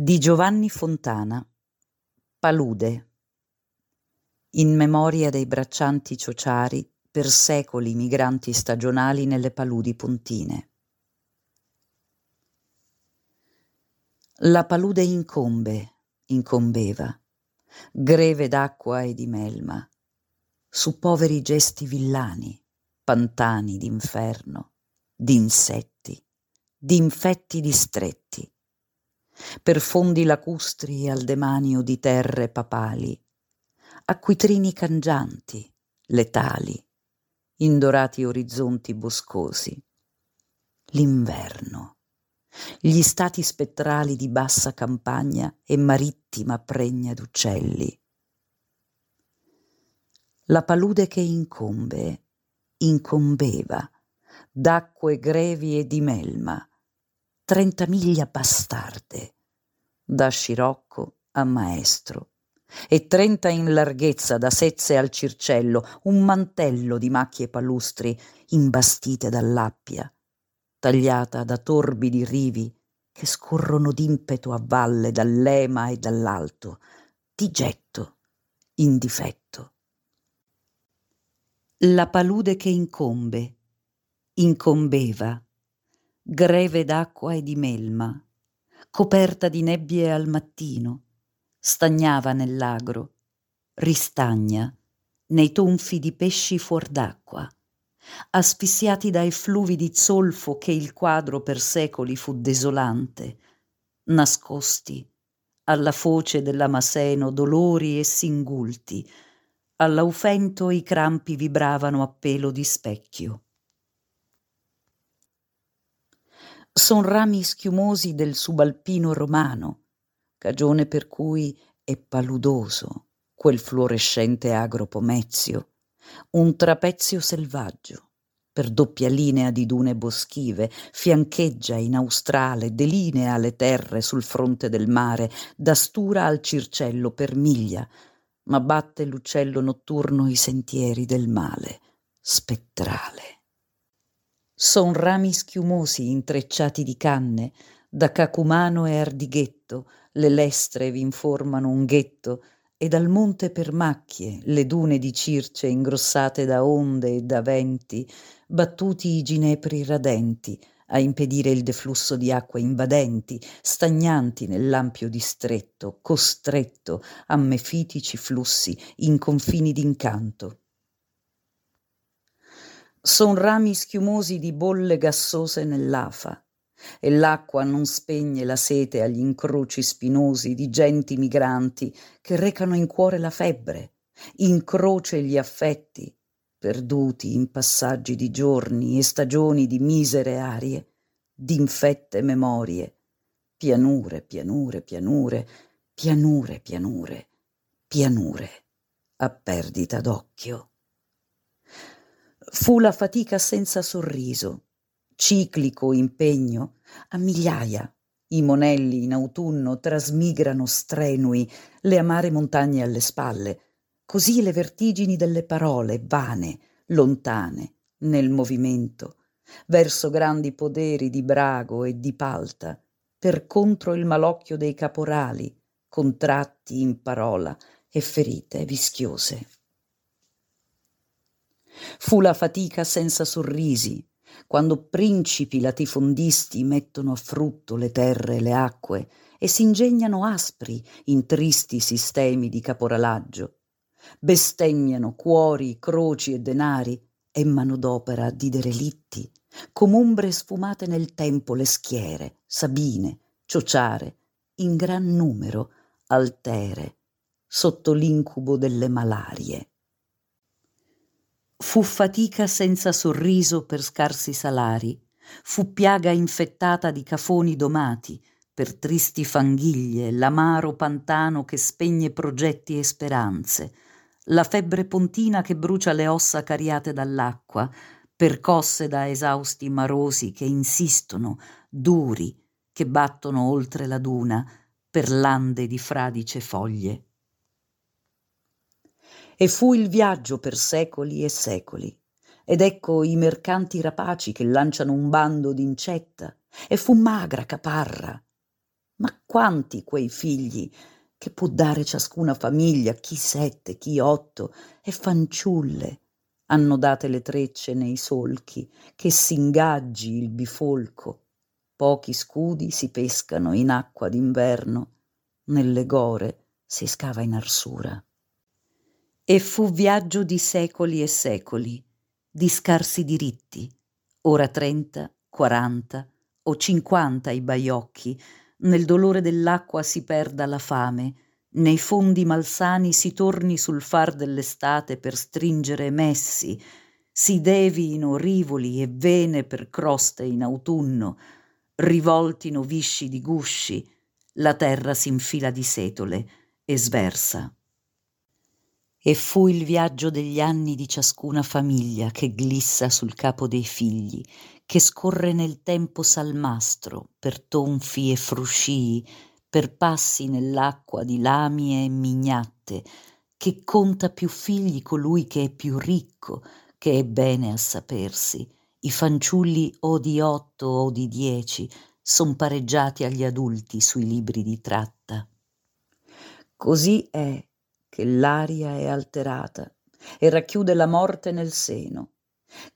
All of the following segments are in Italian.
Di Giovanni Fontana, Palude. In memoria dei braccianti ciociari, per secoli migranti stagionali nelle paludi pontine. La palude incombeva, greve d'acqua e di melma, su poveri gesti villani, pantani d'inferno, d'insetti, d'infetti distretti, per fondi lacustri al demanio di terre papali, acquitrini cangianti, letali, in dorati orizzonti boscosi. L'inverno, gli stati spettrali di bassa campagna e marittima pregna d'uccelli. La palude che incombeva, d'acque grevi e di melma, 30 miglia bastarde, da Scirocco a Maestro, e 30 in larghezza da Sezze al Circello, un mantello di macchie palustri imbastite dall'appia, tagliata da torbidi rivi che scorrono d'impeto a valle dall'Ema e dall'Alto, di getto, in difetto. La palude che incombeva, greve d'acqua e di melma, coperta di nebbie al mattino, stagnava nell'agro, ristagna nei tonfi di pesci fuor d'acqua, asfissiati da effluvi di zolfo che il quadro per secoli fu desolante, nascosti alla foce dell'Amaseno dolori e singulti, all'Aufento i crampi vibravano a pelo di specchio. Son rami schiumosi del subalpino romano, cagione per cui è paludoso quel fluorescente agro Pomezio, un trapezio selvaggio, per doppia linea di dune boschive, fiancheggia in australe, delinea le terre sul fronte del mare, da Stura al Circello per miglia, ma batte l'uccello notturno i sentieri del male, spettrale. Son rami schiumosi intrecciati di canne, da Cacumano e Ardighetto, le lestre v'informano un ghetto, e dal monte per macchie, le dune di Circe ingrossate da onde e da venti, battuti i ginepri radenti, a impedire il deflusso di acque invadenti, stagnanti nell'ampio distretto, costretto a mefitici flussi in confini d'incanto. Son rami schiumosi di bolle gassose nell'afa, e l'acqua non spegne la sete agli incroci spinosi di genti migranti che recano in cuore la febbre, incroce gli affetti, perduti in passaggi di giorni e stagioni di misere arie, d'infette memorie, pianure a perdita d'occhio. Fu la fatica senza sorriso, ciclico impegno, a migliaia. I monelli in autunno trasmigrano strenui, le amare montagne alle spalle, così le vertigini delle parole vane, lontane, nel movimento, verso grandi poderi di Brago e di Palta, per contro il malocchio dei caporali, contratti in parola e ferite vischiose. Fu la fatica senza sorrisi, quando principi latifondisti mettono a frutto le terre e le acque e s'ingegnano aspri in tristi sistemi di caporalaggio, bestemmiano cuori, croci e denari e manodopera di derelitti, com'ombre sfumate nel tempo le schiere, sabine, ciociare, in gran numero, altere, sotto l'incubo delle malarie. Fu fatica senza sorriso per scarsi salari, fu piaga infettata di cafoni domati, per tristi fanghiglie, l'amaro pantano che spegne progetti e speranze, la febbre pontina che brucia le ossa cariate dall'acqua, percosse da esausti marosi che insistono, duri, che battono oltre la duna, per lande di fradice foglie. E fu il viaggio per secoli e secoli, ed ecco i mercanti rapaci che lanciano un bando d'incetta, e fu magra caparra, ma quanti quei figli che può dare ciascuna famiglia, chi 7, chi 8, e fanciulle annodate le trecce nei solchi, che s'ingaggi il bifolco. Pochi scudi si pescano in acqua d'inverno, nelle gore si scava in arsura. E fu viaggio di secoli e secoli, di scarsi diritti, ora 30, 40 o 50 i baiocchi, nel dolore dell'acqua si perda la fame, nei fondi malsani si torni sul far dell'estate per stringere messi, si devino rivoli e vene per croste in autunno, rivoltino visci di gusci, la terra s'infila di setole e sversa. E fu il viaggio degli anni di ciascuna famiglia che glissa sul capo dei figli, che scorre nel tempo salmastro, per tonfi e fruscii, per passi nell'acqua di lamie e mignatte, che conta più figli colui che è più ricco, che è bene a sapersi. I fanciulli o di 8 o di 10 son pareggiati agli adulti sui libri di tratta. Così è che l'aria è alterata e racchiude la morte nel seno,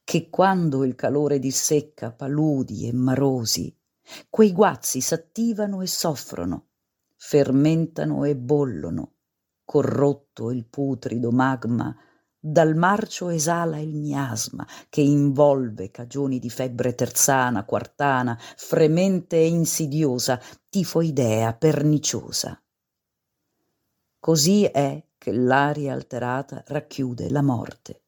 che quando il calore dissecca paludi e marosi, quei guazzi s'attivano e soffrono, fermentano e bollono, corrotto il putrido magma, dal marcio esala il miasma che involve cagioni di febbre terzana, quartana, fremente e insidiosa, tifoidea, perniciosa. Così è che l'aria alterata racchiude la morte,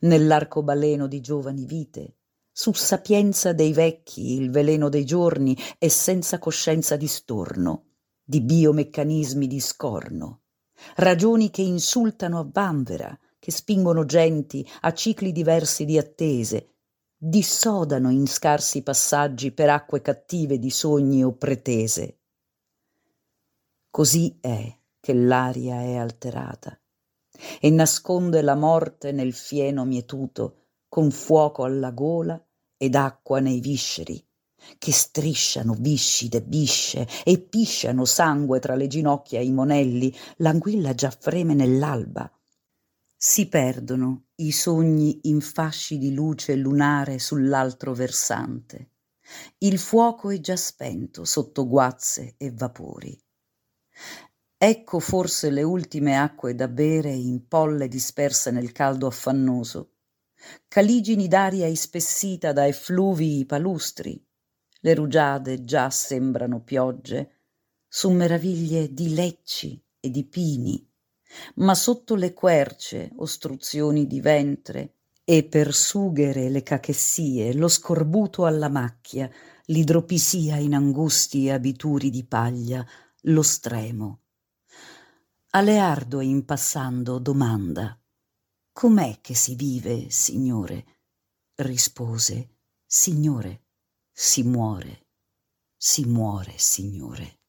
nell'arcobaleno di giovani vite, su sapienza dei vecchi il veleno dei giorni e senza coscienza di storno, di biomeccanismi di scorno, ragioni che insultano a vanvera, che spingono genti a cicli diversi di attese, dissodano in scarsi passaggi per acque cattive di sogni o pretese. Così è che l'aria è alterata e nasconde la morte nel fieno mietuto, con fuoco alla gola ed acqua nei visceri, che strisciano viscide bisce e pisciano sangue tra le ginocchia e i monelli, l'anguilla già freme nell'alba. Si perdono i sogni in fasci di luce lunare sull'altro versante. Il fuoco è già spento sotto guazze e vapori. Ecco forse le ultime acque da bere in polle disperse nel caldo affannoso. Caligini d'aria ispessita da effluvii palustri. Le rugiade già sembrano piogge su meraviglie di lecci e di pini, ma sotto le querce ostruzioni di ventre e per sughere le cachessie, lo scorbuto alla macchia, l'idropisia in angusti e abituri di paglia, lo stremo. Aleardo in passando domanda: «Com'è che si vive, signore?» Rispose: «Signore, si muore, signore».